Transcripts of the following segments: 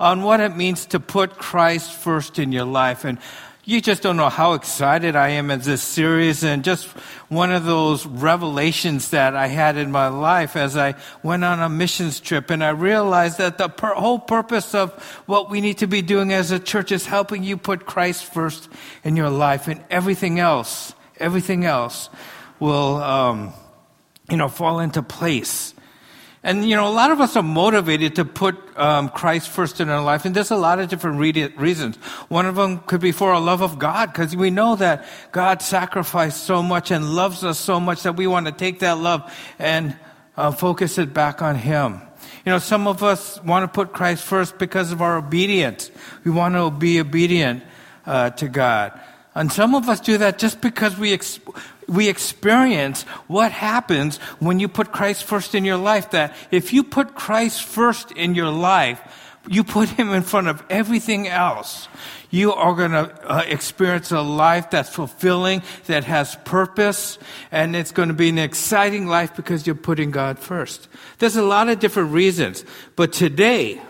on what it means to put Christ first in your life. And you just don't know how excited I am as this series, and just one of those revelations that I had in my life as I went on a missions trip, and I realized that the whole purpose of what we need to be doing as a church is helping you put Christ first in your life, and everything else will, fall into place. And, a lot of us are motivated to put Christ first in our life, and there's a lot of different reasons. One of them could be for a love of God, because we know that God sacrificed so much and loves us so much that we want to take that love and focus it back on Him. Some of us want to put Christ first because of our obedience. We want to be obedient to God. And some of us do that just because we experience what happens when you put Christ first in your life. That if you put Christ first in your life, you put Him in front of everything else. You are going to experience a life that's fulfilling, that has purpose, and it's going to be an exciting life because you're putting God first. There's a lot of different reasons, but today,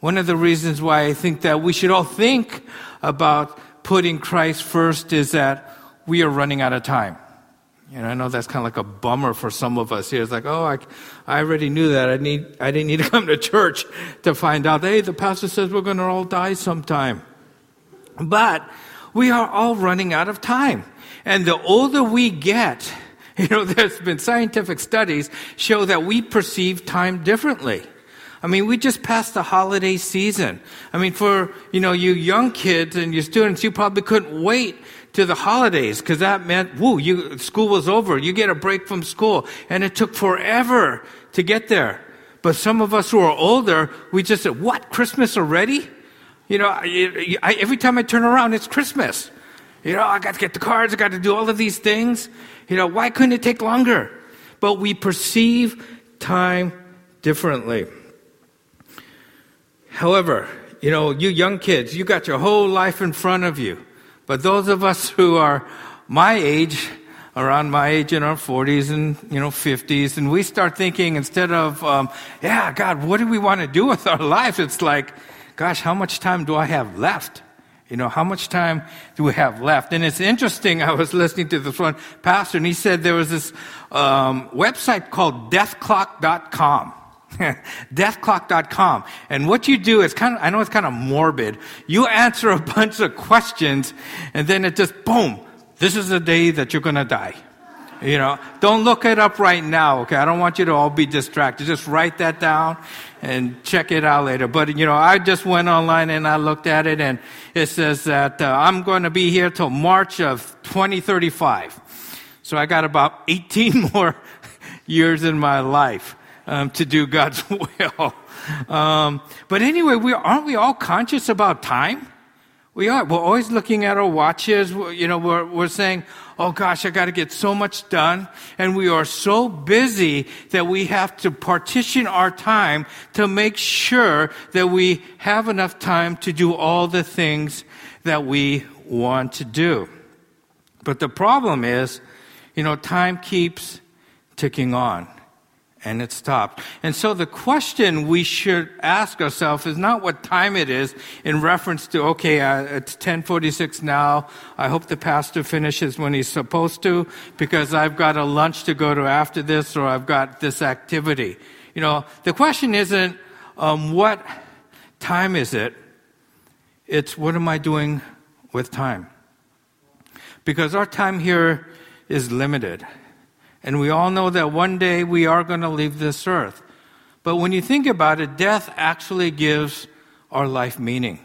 one of the reasons why I think that we should all think about putting Christ first is that we are running out of time. I know that's kind of like a bummer for some of us here. It's like, I already knew that. I didn't need to come to church to find out, hey, the pastor says we're going to all die sometime. But we are all running out of time. And the older we get, there's been scientific studies show that we perceive time differently. We just passed the holiday season. For, you young kids and your students, you probably couldn't wait to the holidays because that meant, school was over. You get a break from school, and it took forever to get there. But some of us who are older, we just said, what, Christmas already? Every time I turn around, it's Christmas. I got to get the cards. I got to do all of these things. Why couldn't it take longer? But we perceive time differently. However, you young kids, you got your whole life in front of you. But those of us who are my age, around my age in our 40s and, 50s, and we start thinking instead of, God, what do we want to do with our life? It's like, gosh, how much time do I have left? How much time do we have left? And it's interesting, I was listening to this one pastor, and he said there was this website called deathclock.com. deathclock.com. And what you do is I know it's kind of morbid. You answer a bunch of questions, and then it just, boom, this is the day that you're going to die. Don't look it up right now, okay? I don't want you to all be distracted. Just write that down and check it out later. But, I just went online and I looked at it, and it says that I'm going to be here till March of 2035. So I got about 18 more years in my life. To do God's will. But anyway, aren't we all conscious about time? We are. We're always looking at our watches. We're saying, oh gosh, I got to get so much done. And we are so busy that we have to partition our time to make sure that we have enough time to do all the things that we want to do. But the problem is, time keeps ticking on. And it stopped. And so the question we should ask ourselves is not what time it is in reference to, it's 10:46 now. I hope the pastor finishes when he's supposed to because I've got a lunch to go to after this or I've got this activity. The question isn't what time is it? It's what am I doing with time? Because our time here is limited. And we all know that one day we are going to leave this earth. But when you think about it, death actually gives our life meaning.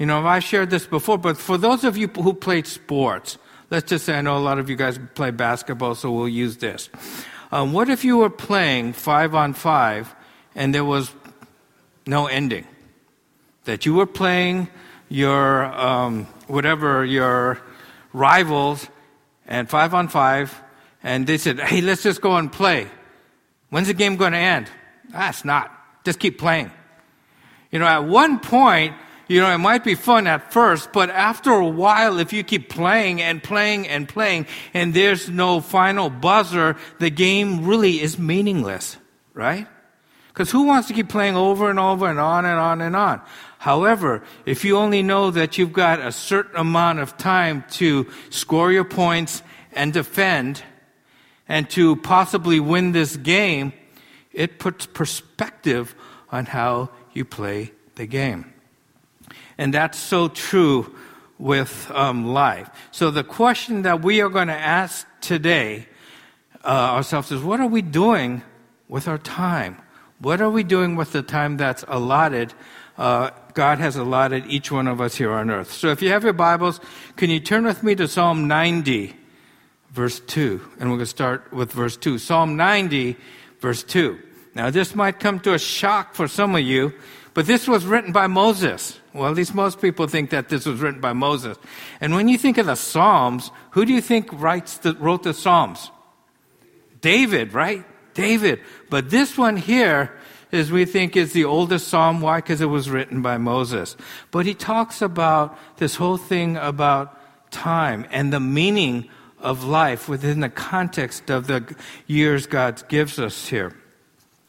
I've shared this before, but for those of you who played sports, let's just say I know a lot of you guys play basketball, so we'll use this. What if you were playing 5-on-5 and there was no ending? That you were playing your rivals and 5-on-5, and they said, hey, let's just go and play. When's the game going to end? It's not. Just keep playing. At one point, it might be fun at first, but after a while, if you keep playing and playing and playing, and there's no final buzzer, the game really is meaningless, right? Because who wants to keep playing over and over and on and on and on? However, if you only know that you've got a certain amount of time to score your points and defend and to possibly win this game, it puts perspective on how you play the game. And that's so true with life. So the question that we are going to ask today ourselves is, what are we doing with our time? What are we doing with the time that's allotted? God has allotted each one of us here on earth. So if you have your Bibles, can you turn with me to Psalm 90, verse 2? And we're going to start with verse 2. Psalm 90, verse 2. Now, this might come to a shock for some of you, but this was written by Moses. Well, at least most people think that this was written by Moses. And when you think of the Psalms, who do you think wrote the Psalms? David, right? David. But this one here is, we think, is the oldest Psalm. Why? Because it was written by Moses. But he talks about this whole thing about time and the meaning of life within the context of the years God gives us here.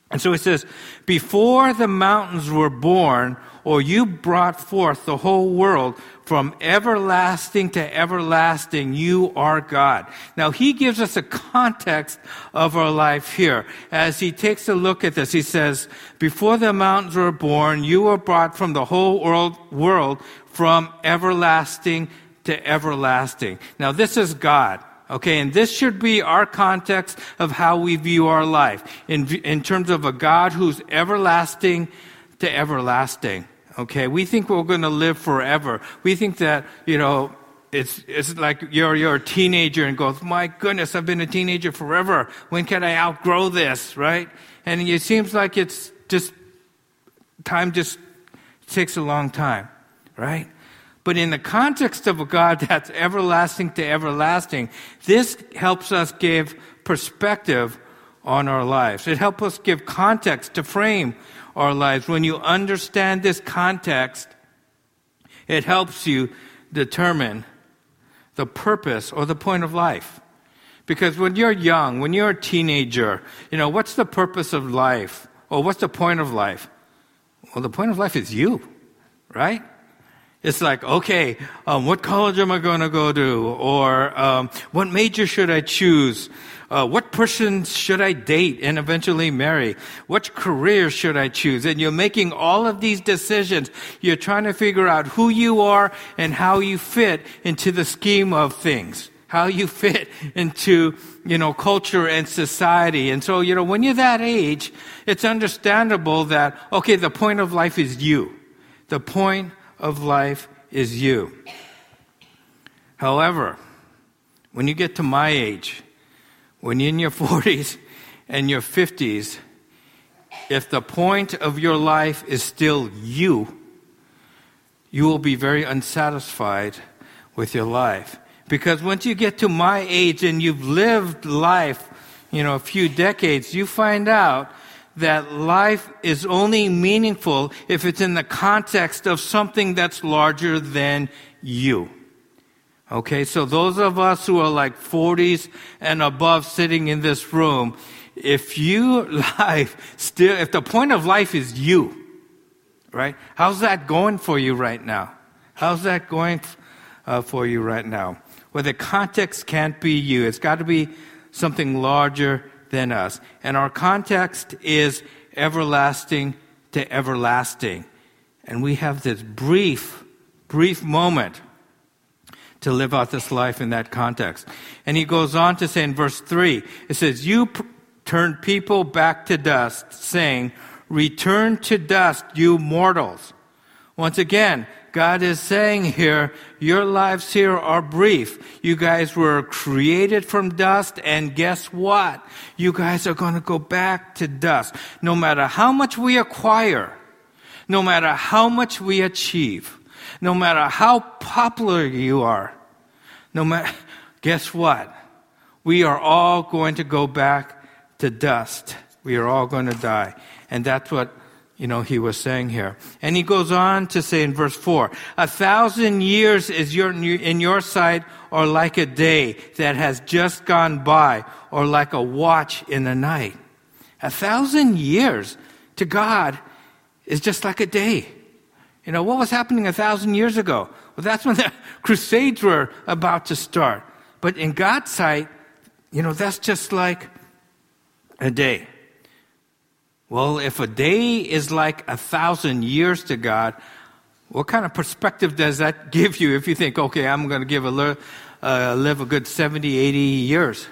And so he says, before the mountains were born, or you brought forth the whole world, from everlasting to everlasting, you are God. Now, he gives us a context of our life here. As he takes a look at this, he says, before the mountains were born, you were brought from the whole world from everlasting to everlasting. Now, this is God. Okay, and this should be our context of how we view our life in terms of a God who's everlasting to everlasting. Okay, we think we're going to live forever. We think that, you know, it's like you're a teenager and goes, my goodness, I've been a teenager forever. When can I outgrow this, right? And it seems like it's just, time just takes a long time, right? But in the context of a God that's everlasting to everlasting, this helps us give perspective on our lives. It helps us give context to frame our lives. When you understand this context, it helps you determine the purpose or the point of life. Because when you're young, when you're a teenager, you know, what's the purpose of life? Or what's the point of life? Well, the point of life is you, right? It's like, okay, what college am I going to go to? Or what major should I choose? What person should I date and eventually marry? What career should I choose? And you're making all of these decisions. You're trying to figure out who you are and how you fit into the scheme of things, how you fit into, you know, culture and society. And so, you know, when you're that age, it's understandable that, okay, the point of life is you. The point of life is you. However, when you get to my age, when you're in your 40s and your 50s, if the point of your life is still you, you will be very unsatisfied with your life. Because once you get to my age and you've lived life, you know, a few decades, you find out that life is only meaningful if it's in the context of something that's larger than you. Okay, so those of us who are like 40s and above sitting in this room, if the point of life is you, right? How's that going for you right now? How's that going for you right now? Well, the context can't be you. It's got to be something larger than us. And our context is everlasting to everlasting. And we have this brief moment to live out this life in that context. And he goes on to say in verse 3, it says, you turned people back to dust, saying, return to dust, you mortals. Once again, God is saying here, your lives here are brief. You guys were created from dust, and guess what? You guys are going to go back to dust. No matter how much we acquire, no matter how much we achieve, no matter how popular you are, guess what? We are all going to go back to dust. We are all going to die. And that's what he was saying here. And he goes on to say in verse 4, 1,000 years is in your sight, or like a day that has just gone by, or like a watch in the night. 1,000 years. to God is just like a day. You know, what was happening 1,000 years ago? Well, that's when the Crusades were about to start. But in God's sight, you know, that's just like a day. Well, if a day is like 1,000 years to God, what kind of perspective does that give you if you think, okay, I'm going to live a good 70, 80 years?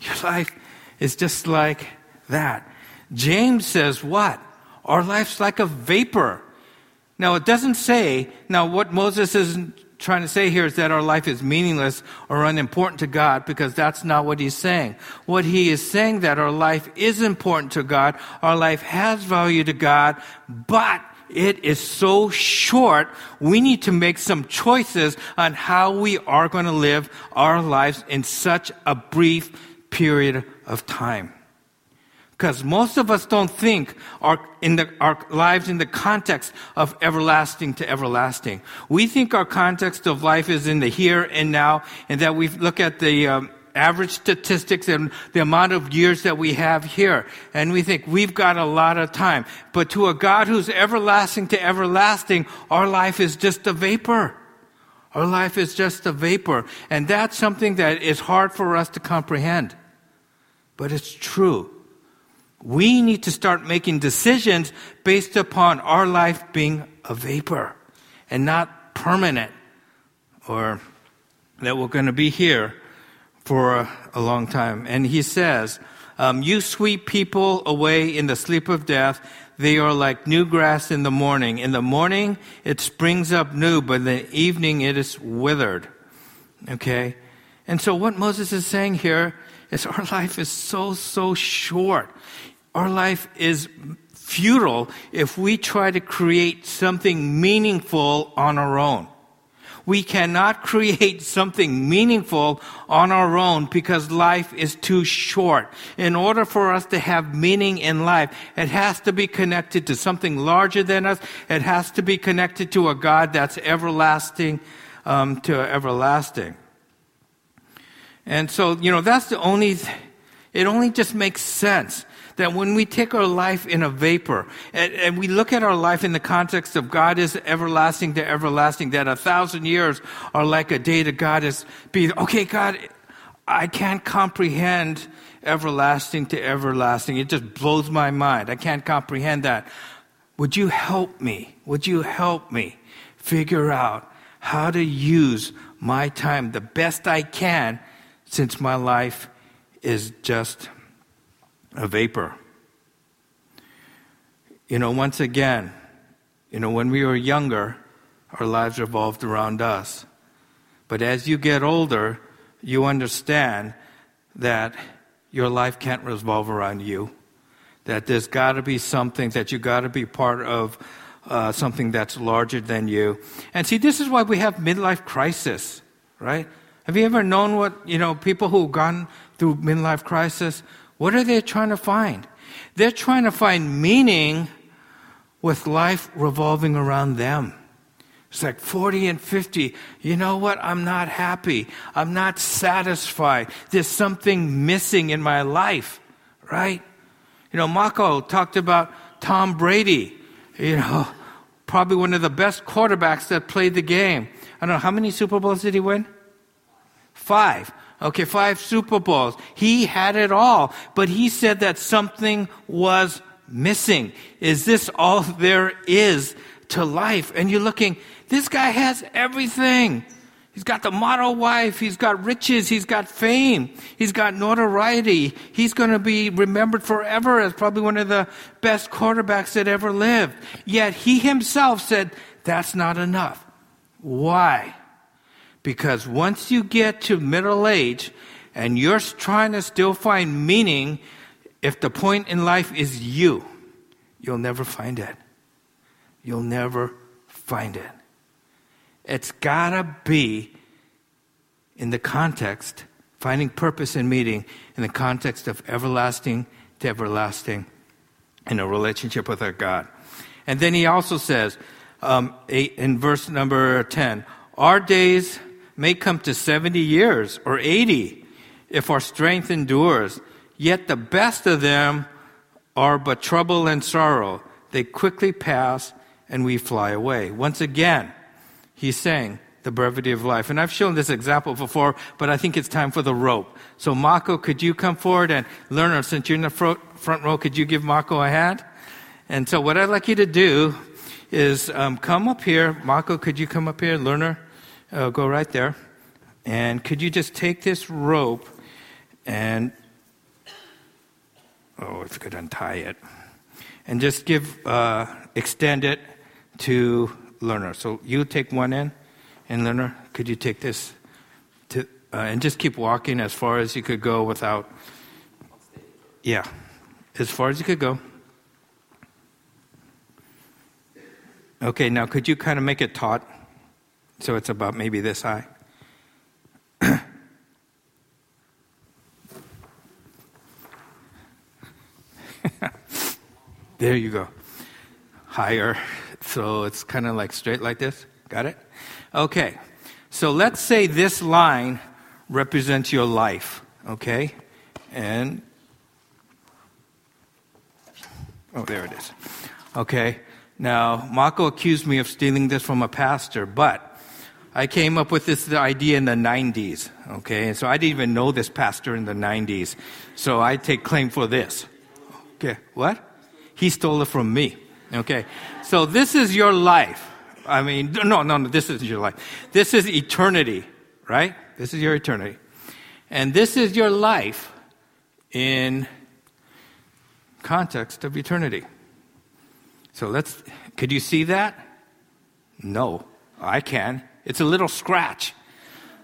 Your life is just like that. James says what? Our life's like a vapor. Now, it doesn't say, now what Moses is trying to say here is that our life is meaningless or unimportant to God, because that's not what he's saying. What he is saying that our life is important to God, our life has value to God, but it is so short, we need to make some choices on how we are going to live our lives in such a brief period of time. Because most of us don't think our lives in the context of everlasting to everlasting. We think our context of life is in the here and now, and that we look at the average statistics and the amount of years that we have here, and we think we've got a lot of time. But to a God who's everlasting to everlasting, our life is just a vapor. Our life is just a vapor. And that's something that is hard for us to comprehend. But it's true. We need to start making decisions based upon our life being a vapor and not permanent, or that we're going to be here for a long time. And he says, you sweep people away in the sleep of death. They are like new grass in the morning. In the morning, it springs up new, but in the evening, it is withered. Okay? And so what Moses is saying here is our life is so short. Our life is futile if we try to create something meaningful on our own. We cannot create something meaningful on our own because life is too short. In order for us to have meaning in life, it has to be connected to something larger than us. It has to be connected to a God that's everlasting to everlasting. And so, you know, that's the only it only just makes sense that when we take our life in a vapor and we look at our life in the context of God is everlasting to everlasting, that 1,000 years are like a day to God is okay, God, I can't comprehend everlasting to everlasting. It just blows my mind. I can't comprehend that. Would you help me? Would you help me figure out how to use my time the best I can, since my life is just a vapor? You know, once again, you know, when we were younger, our lives revolved around us. But as you get older, you understand that your life can't revolve around you, that there's got to be something, that you got to be part of something that's larger than you. And see, this is why we have midlife crisis, right? Have you ever known what, you know, people who've gone through midlife crisis, what are they trying to find? They're trying to find meaning with life revolving around them. It's like 40 and 50, you know what, I'm not happy. I'm not satisfied. There's something missing in my life, right? You know, Marco talked about Tom Brady, you know, probably one of the best quarterbacks that played the game. I don't know, how many Super Bowls did he win? 5. Okay, 5 Super Bowls. He had it all, but he said that something was missing. Is this all there is to life? And you're looking, this guy has everything. He's got the model wife. He's got riches. He's got fame. He's got notoriety. He's going to be remembered forever as probably one of the best quarterbacks that ever lived. Yet he himself said, that's not enough. Why? Because once you get to middle age and you're trying to still find meaning, if the point in life is you, you'll never find it. You'll never find it. It's got to be in the context, finding purpose and meaning in the context of everlasting to everlasting in a relationship with our God. And then he also says in verse number 10, our days may come to 70 years or 80 if our strength endures, yet the best of them are but trouble and sorrow. They quickly pass and we fly away. Once again, he's saying the brevity of life. And I've shown this example before, but I think it's time for the rope. So Marco, could you come forward? And Lerner, since you're in the front row, could you give Marco a hand? And so what I'd like you to do is come up here. Marco, could you come up here? Lerner, go right there. And could you just take this rope and, oh, if you could untie it, and just extend it to Lerner. So you take one end, and Lerner, could you take this to, and just keep walking as far as you could go without, yeah, as far as you could go. Okay, now could you kind of make it taut so it's about maybe this high? There you go. Higher. So it's kind of like straight like this. Got it? Okay. So let's say this line represents your life. Okay? And, oh, there it is. Okay. Now, Marco accused me of stealing this from a pastor, but I came up with this idea in the 90s, okay? And so I didn't even know this pastor in the 90s, so I take claim for this. Okay, what? He stole it from me, okay? So this is your life. I mean, no, this isn't your life. This is eternity, right? This is your eternity. And this is your life in context of eternity. So could you see that? No, I can. It's a little scratch.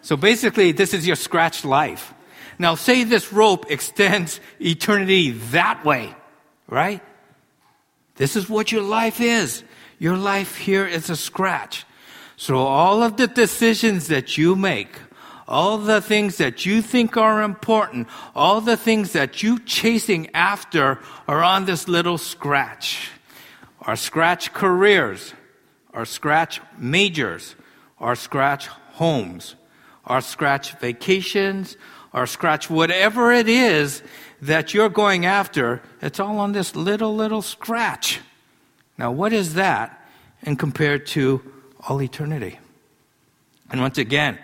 So basically, this is your scratched life. Now, say this rope extends eternity that way, right? This is what your life is. Your life here is a scratch. So all of the decisions that you make, all the things that you think are important, all the things that you're chasing after are on this little scratch. Our scratch careers, our scratch majors, our scratch homes, our scratch vacations, our scratch whatever it is that you're going after, it's all on this little scratch. Now, what is that in compared to all eternity? And once again,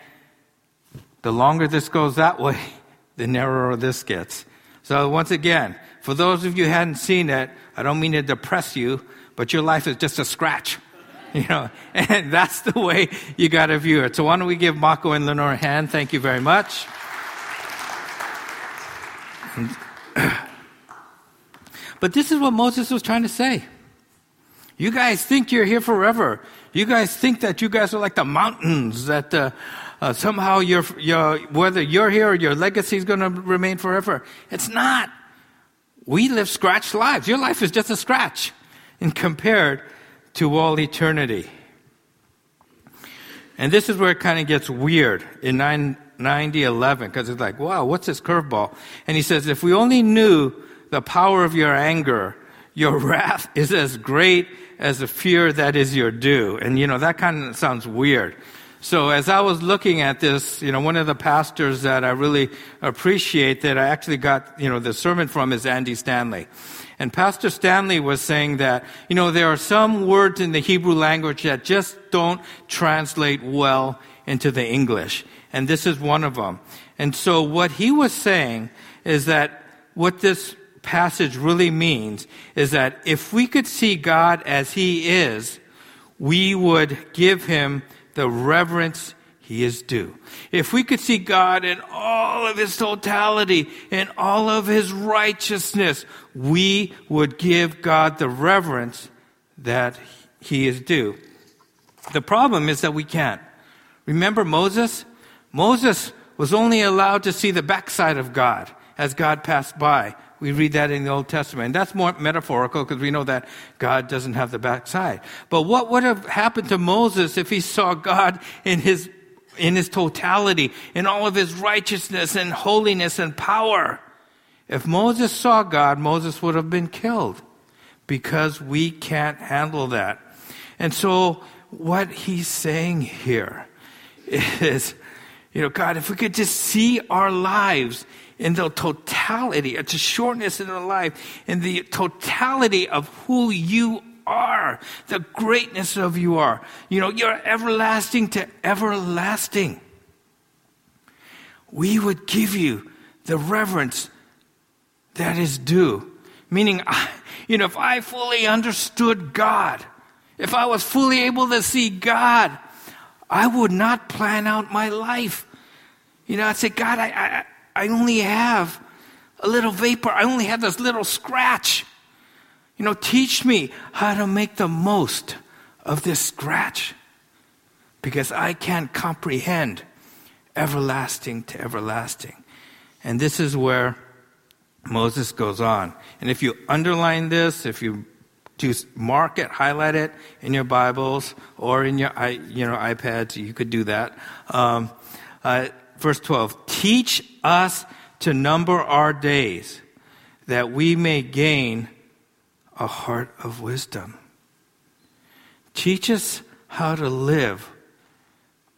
the longer this goes that way, the narrower this gets. So once again, for those of you who hadn't seen it, I don't mean to depress you, but your life is just a scratch, you know, and that's the way you got to view it. So why don't we give Marco and Lenore a hand? Thank you very much. But this is what Moses was trying to say. You guys think you're here forever. You guys think that you guys are like the mountains, that somehow whether you're here or your legacy is going to remain forever. It's not. We live scratched lives. Your life is just a scratch. And compared to all eternity. And this is where it kind of gets weird in 90:11, because it's like, wow, what's this curveball? And he says, if we only knew the power of your anger, your wrath is as great as the fear that is your due. And, you know, that kind of sounds weird. So as I was looking at this, you know, one of the pastors that I really appreciate that I actually got, you know, the sermon from is Andy Stanley. And Pastor Stanley was saying that, you know, there are some words in the Hebrew language that just don't translate well into the English. And this is one of them. And so what he was saying is that what this passage really means is that if we could see God as he is, we would give him the reverence he is due. If we could see God in all of his totality, in all of his righteousness, we would give God the reverence that he is due. The problem is that we can't. Remember Moses? Moses was only allowed to see the backside of God as God passed by. We read that in the Old Testament. And that's more metaphorical because we know that God doesn't have the backside. But what would have happened to Moses if he saw God in his totality, in all of his righteousness and holiness and power? If Moses saw God, Moses would have been killed because we can't handle that. And so what he's saying here is, you know, God, if we could just see our lives in the totality, it's a shortness in our life, in the totality of who you are, the greatness of you are. You know, you're everlasting to everlasting. We would give you the reverence that is due. Meaning, if I fully understood God, if I was fully able to see God, I would not plan out my life. I'd say, God, I only have a little vapor. I only have this little scratch. Teach me how to make the most of this scratch, because I can't comprehend everlasting to everlasting. And this is where Moses goes on. And if you underline this, if you just mark it, highlight it in your Bibles or in your iPads, you could do that. Verse 12, teach us to number our days that we may gain a heart of wisdom. Teach us how to live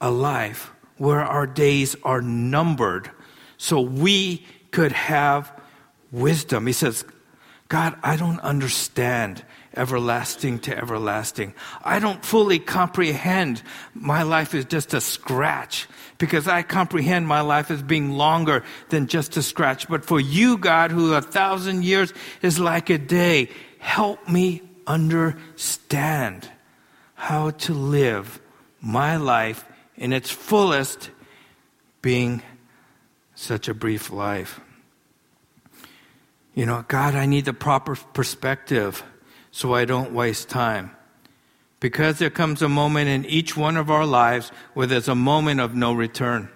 a life where our days are numbered so we could have wisdom. He says, God, I don't understand everlasting to everlasting. I don't fully comprehend my life is just a scratch, because I comprehend my life as being longer than just a scratch. But for you, God, who 1,000 years is like a day, help me understand how to live my life in its fullest, being such a brief life. God, I need the proper perspective so I don't waste time. Because there comes a moment in each one of our lives where there's a moment of no return.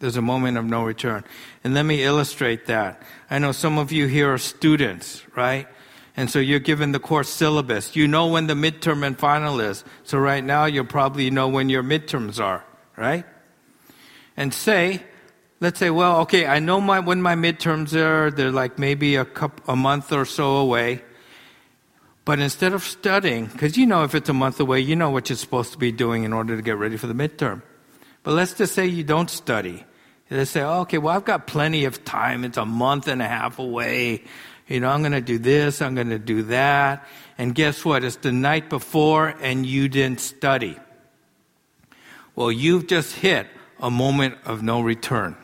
There's a moment of no return. And let me illustrate that. I know some of you here are students, right? And so you're given the course syllabus. You know when the midterm and final is. So right now you probably know when your midterms are, right? And let's say, I know when my midterms are. They're like maybe a month or so away. But instead of studying, because if it's a month away, you know what you're supposed to be doing in order to get ready for the midterm. But let's just say you don't study. Let's say, I've got plenty of time. It's a month and a half away. I'm going to do this, I'm going to do that. And guess what? It's the night before and you didn't study. Well, you've just hit a moment of no return,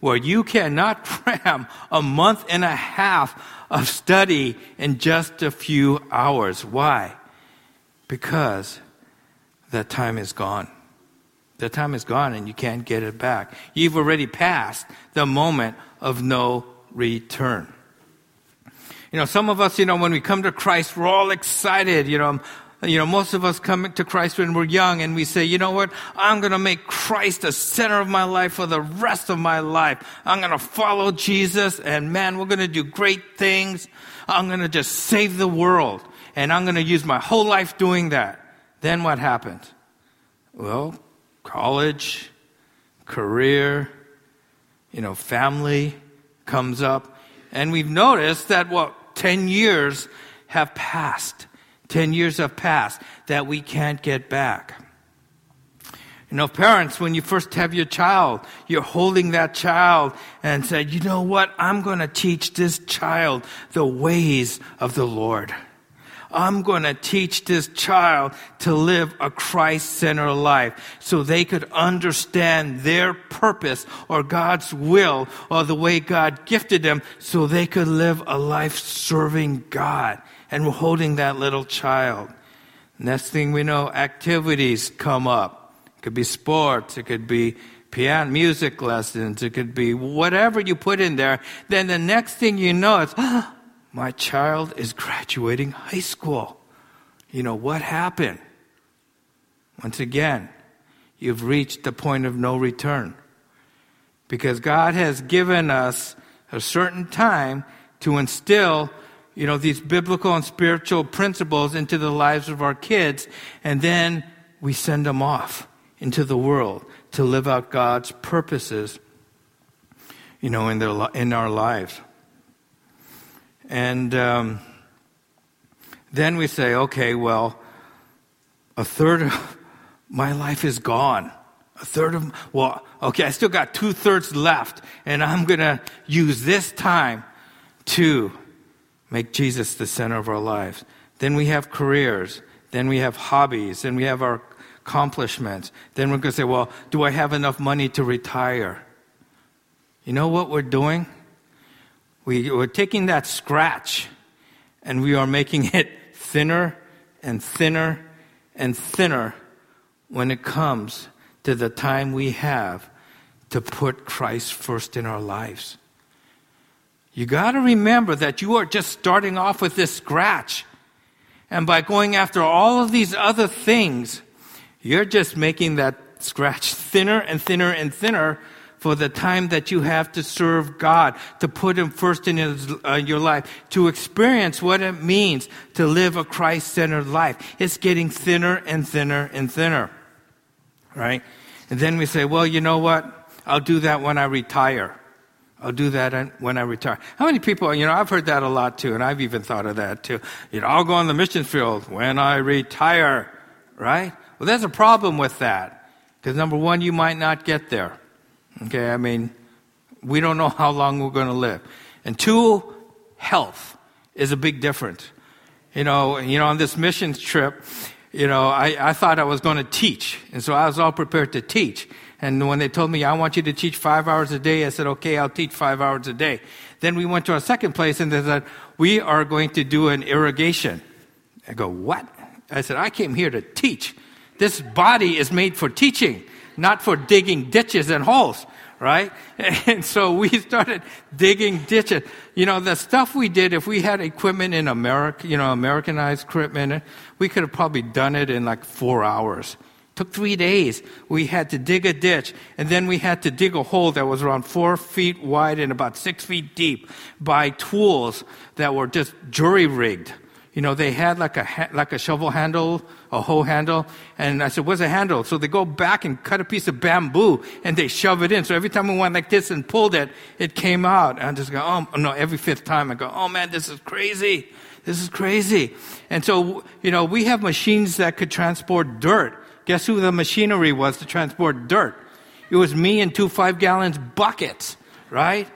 where you cannot cram a month and a half of study in just a few hours. Why? Because that time is gone. That time is gone and you can't get it back. You've already passed the moment of no return. Some of us, when we come to Christ, we're all excited. Most of us come to Christ when we're young and we say, you know what? I'm going to make Christ the center of my life for the rest of my life. I'm going to follow Jesus and we're going to do great things. I'm going to just save the world and I'm going to use my whole life doing that. Then what happens? Well, college, career, family comes up. And we've noticed that 10 years have passed. 10 years have passed that we can't get back. Parents, when you first have your child, you're holding that child and said, you know what? I'm going to teach this child the ways of the Lord. I'm going to teach this child to live a Christ-centered life so they could understand their purpose or God's will or the way God gifted them so they could live a life serving God. And we're holding that little child. Next thing we know, activities come up. It could be sports. It could be piano music lessons. It could be whatever you put in there. Then the next thing you know, it's... my child is graduating high school. What happened? Once again, you've reached the point of no return. Because God has given us a certain time to instill, these biblical and spiritual principles into the lives of our kids. And then we send them off into the world to live out God's purposes, in our lives. And then we say, a third of my life is gone. a third of, well, okay, I still got 2/3 left, and I'm going to use this time to make Jesus the center of our lives. Then we have careers. Then we have hobbies. Then we have our accomplishments. Then we're going to say, well, do I have enough money to retire? You know what we're doing? We're taking that scratch and we are making it thinner and thinner and thinner when it comes to the time we have to put Christ first in our lives. You got to remember that you are just starting off with this scratch. And by going after all of these other things, you're just making that scratch thinner and thinner and thinner for the time that you have to serve God, to put Him first in your life, to experience what it means to live a Christ-centered life. It's getting thinner and thinner and thinner, right? And then we say, well, you know what? I'll do that when I retire. I'll do that when I retire. How many people, I've heard that a lot too, and I've even thought of that too. I'll go on the mission field when I retire, right? Well, there's a problem with that because, number one, you might not get there. Okay, we don't know how long we're going to live. And two, health is a big difference. On this missions trip, I thought I was going to teach. And so I was all prepared to teach. And when they told me, I want you to teach 5 hours a day, I said, okay, I'll teach 5 hours a day. Then we went to our second place and they said, we are going to do an irrigation. I go, what? I said, I came here to teach. This body is made for teaching, not for digging ditches and holes, right? And so we started digging ditches. The stuff we did, if we had equipment in America, Americanized equipment, we could have probably done it in like 4 hours. It took 3 days. We had to dig a ditch, and then we had to dig a hole that was around 4 feet wide and about 6 feet deep by tools that were just jury-rigged. They had like a shovel handle, a hoe handle, and I said, what's a handle? So they go back and cut a piece of bamboo, and they shove it in. So every time we went like this and pulled it, it came out. And I just go, oh, no, every fifth time I go, oh, man, this is crazy. This is crazy. And so, we have machines that could transport dirt. Guess who the machinery was to transport dirt? It was me and 2 5-gallon buckets, right?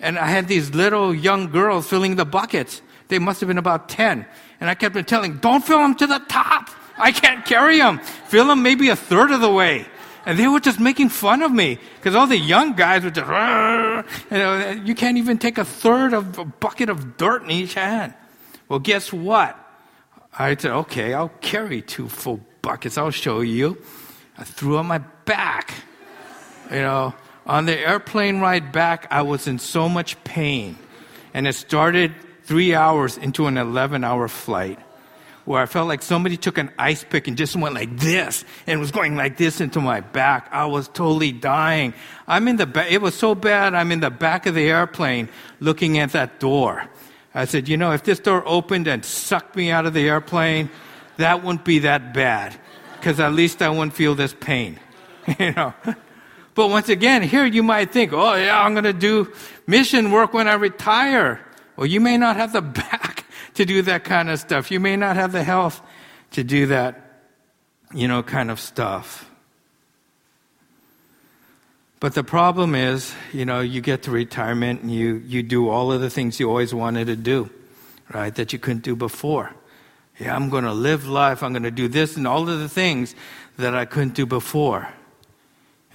And I had these little young girls filling the buckets. They must have been about 10. And I kept on telling, don't fill them to the top. I can't carry them. Fill them maybe a third of the way. And they were just making fun of me because all the young guys were just, you can't even take a third of a bucket of dirt in each hand. Well, guess what? I said, okay, I'll carry 2 full buckets. I'll show you. I threw on my back. On the airplane ride back, I was in so much pain. And it started 3 hours into an 11-hour flight where I felt like somebody took an ice pick and just went like this and was going like this into my back. I was totally dying. It was so bad, I'm in the back of the airplane looking at that door. I said, if this door opened and sucked me out of the airplane, that wouldn't be that bad because at least I wouldn't feel this pain, But once again, here you might think, oh, yeah, I'm going to do mission work when I retire. Well, you may not have the back to do that kind of stuff. You may not have the health to do that, kind of stuff. But the problem is, you get to retirement and you do all of the things you always wanted to do, right, that you couldn't do before. Yeah, I'm going to live life. I'm going to do this and all of the things that I couldn't do before.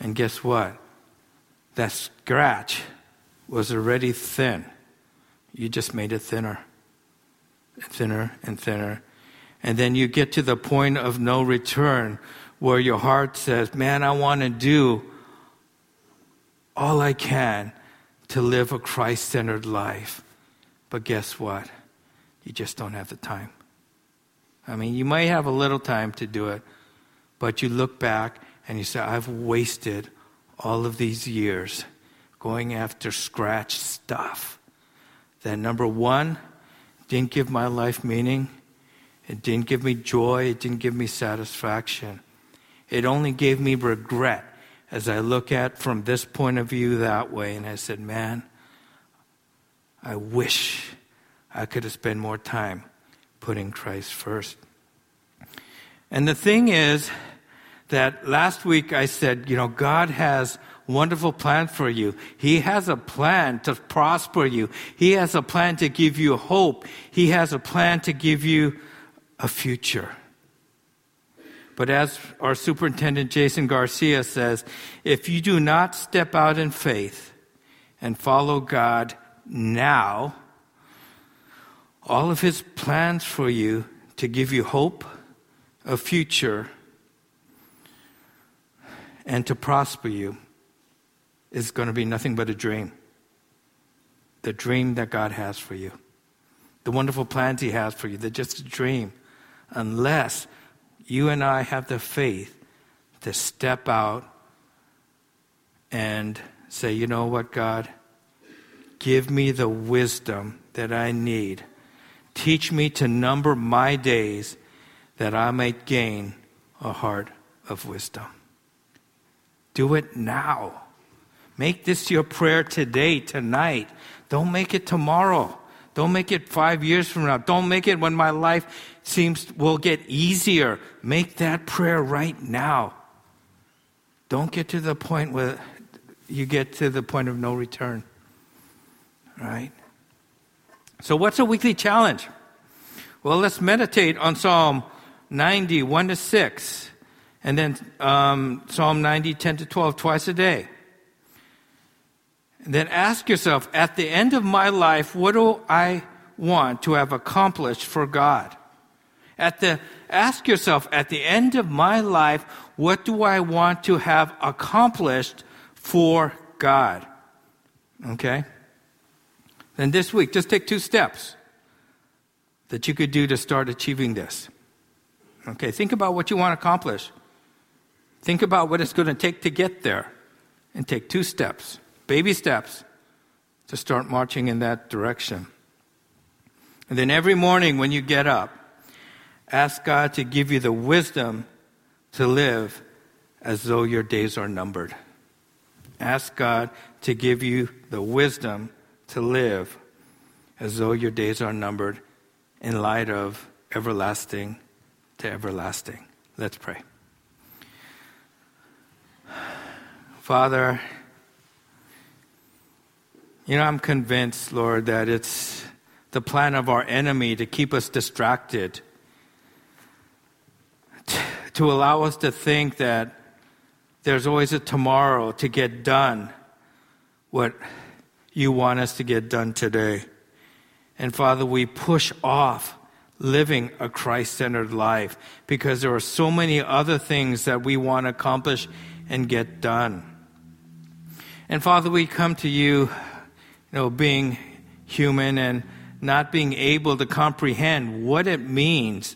And guess what? That scratch was already thin. You just made it thinner, thinner, and thinner. And then you get to the point of no return where your heart says, man, I want to do all I can to live a Christ-centered life. But guess what? You just don't have the time. You might have a little time to do it, but you look back and you say, I've wasted all of these years going after scratch stuff. That, number one, didn't give my life meaning. It didn't give me joy. It didn't give me satisfaction. It only gave me regret as I look at from this point of view that way. And I said, man, I wish I could have spent more time putting Christ first. And the thing is that last week I said, you know, God has wonderful plan for you. He has a plan to prosper you. He has a plan to give you hope. He has a plan to give you a future. But as our superintendent Jason Garcia says, if you do not step out in faith and follow God now, all of his plans for you to give you hope, a future, and to prosper you is going to be nothing but a dream. The dream that God has for you. The wonderful plans he has for you. They're just a dream. Unless you and I have the faith to step out and say, you know what, God? Give me the wisdom that I need. Teach me to number my days that I might gain a heart of wisdom. Do it now. Make this your prayer today, tonight. Don't make it tomorrow. Don't make it 5 years from now. Don't make it when my life seems will get easier. Make that prayer right now. Don't get to the point where you get to the point of no return. Right? So what's a weekly challenge? Well, let's meditate on Psalm 90, 1 to 6. And then Psalm 90, 10 to 12, twice a day. Then ask yourself, at the end of my life, what do I want to have accomplished for God? Ask yourself, at the end of my life, what do I want to have accomplished for God? Okay? Then this week, just take 2 steps that you could do to start achieving this. Okay, think about what you want to accomplish. Think about what it's going to take to get there. And take 2 steps. Baby steps to start marching in that direction. And then every morning when you get up, ask God to give you the wisdom to live as though your days are numbered. Ask God to give you the wisdom to live as though your days are numbered in light of everlasting to everlasting. Let's pray. Father, you know, I'm convinced, Lord, that it's the plan of our enemy to keep us distracted, to allow us to think that there's always a tomorrow to get done what you want us to get done today. And Father, we push off living a Christ-centered life because there are so many other things that we want to accomplish and get done. And Father, we come to you, you know, being human and not being able to comprehend what it means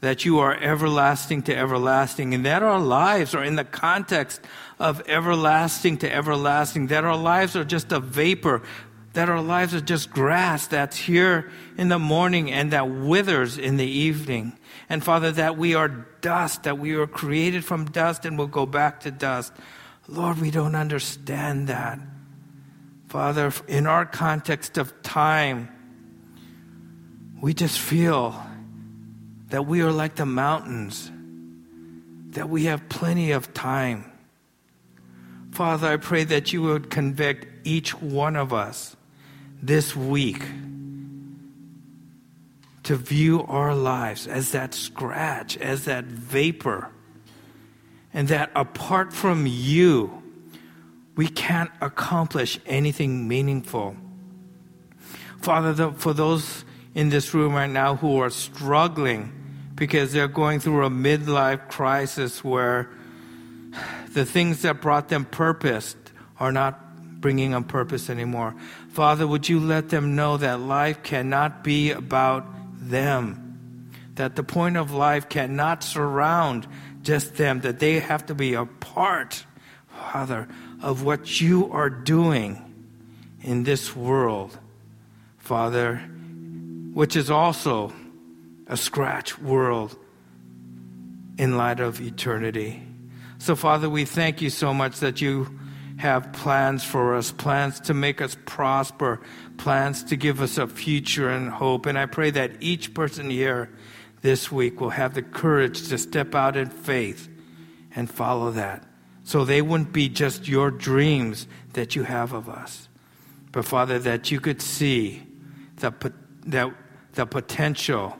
that you are everlasting to everlasting, and that our lives are in the context of everlasting to everlasting, that our lives are just a vapor, that our lives are just grass that's here in the morning and that withers in the evening. And Father, that we are dust, that we were created from dust and will go back to dust. Lord, we don't understand that. Father, in our context of time, we just feel that we are like the mountains, that we have plenty of time. Father, I pray that you would convict each one of us this week to view our lives as that scratch, as that vapor, and that apart from you, we can't accomplish anything meaningful. Father, for those in this room right now who are struggling because they're going through a midlife crisis where the things that brought them purpose are not bringing them purpose anymore. Father, would you let them know that life cannot be about them, that the point of life cannot surround just them, that they have to be a part, Father, of what you are doing in this world, Father, which is also a scratch world in light of eternity. So, Father, we thank you so much that you have plans for us, plans to make us prosper, plans to give us a future and hope. And I pray that each person here this week will have the courage to step out in faith and follow that. So they wouldn't be just your dreams that you have of us. But Father, that you could see the potential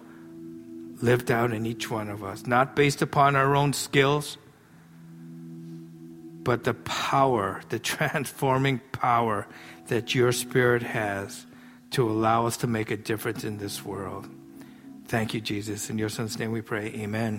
lived out in each one of us. Not based upon our own skills, but the power, the transforming power that your Spirit has to allow us to make a difference in this world. Thank you, Jesus. In your Son's name we pray. Amen.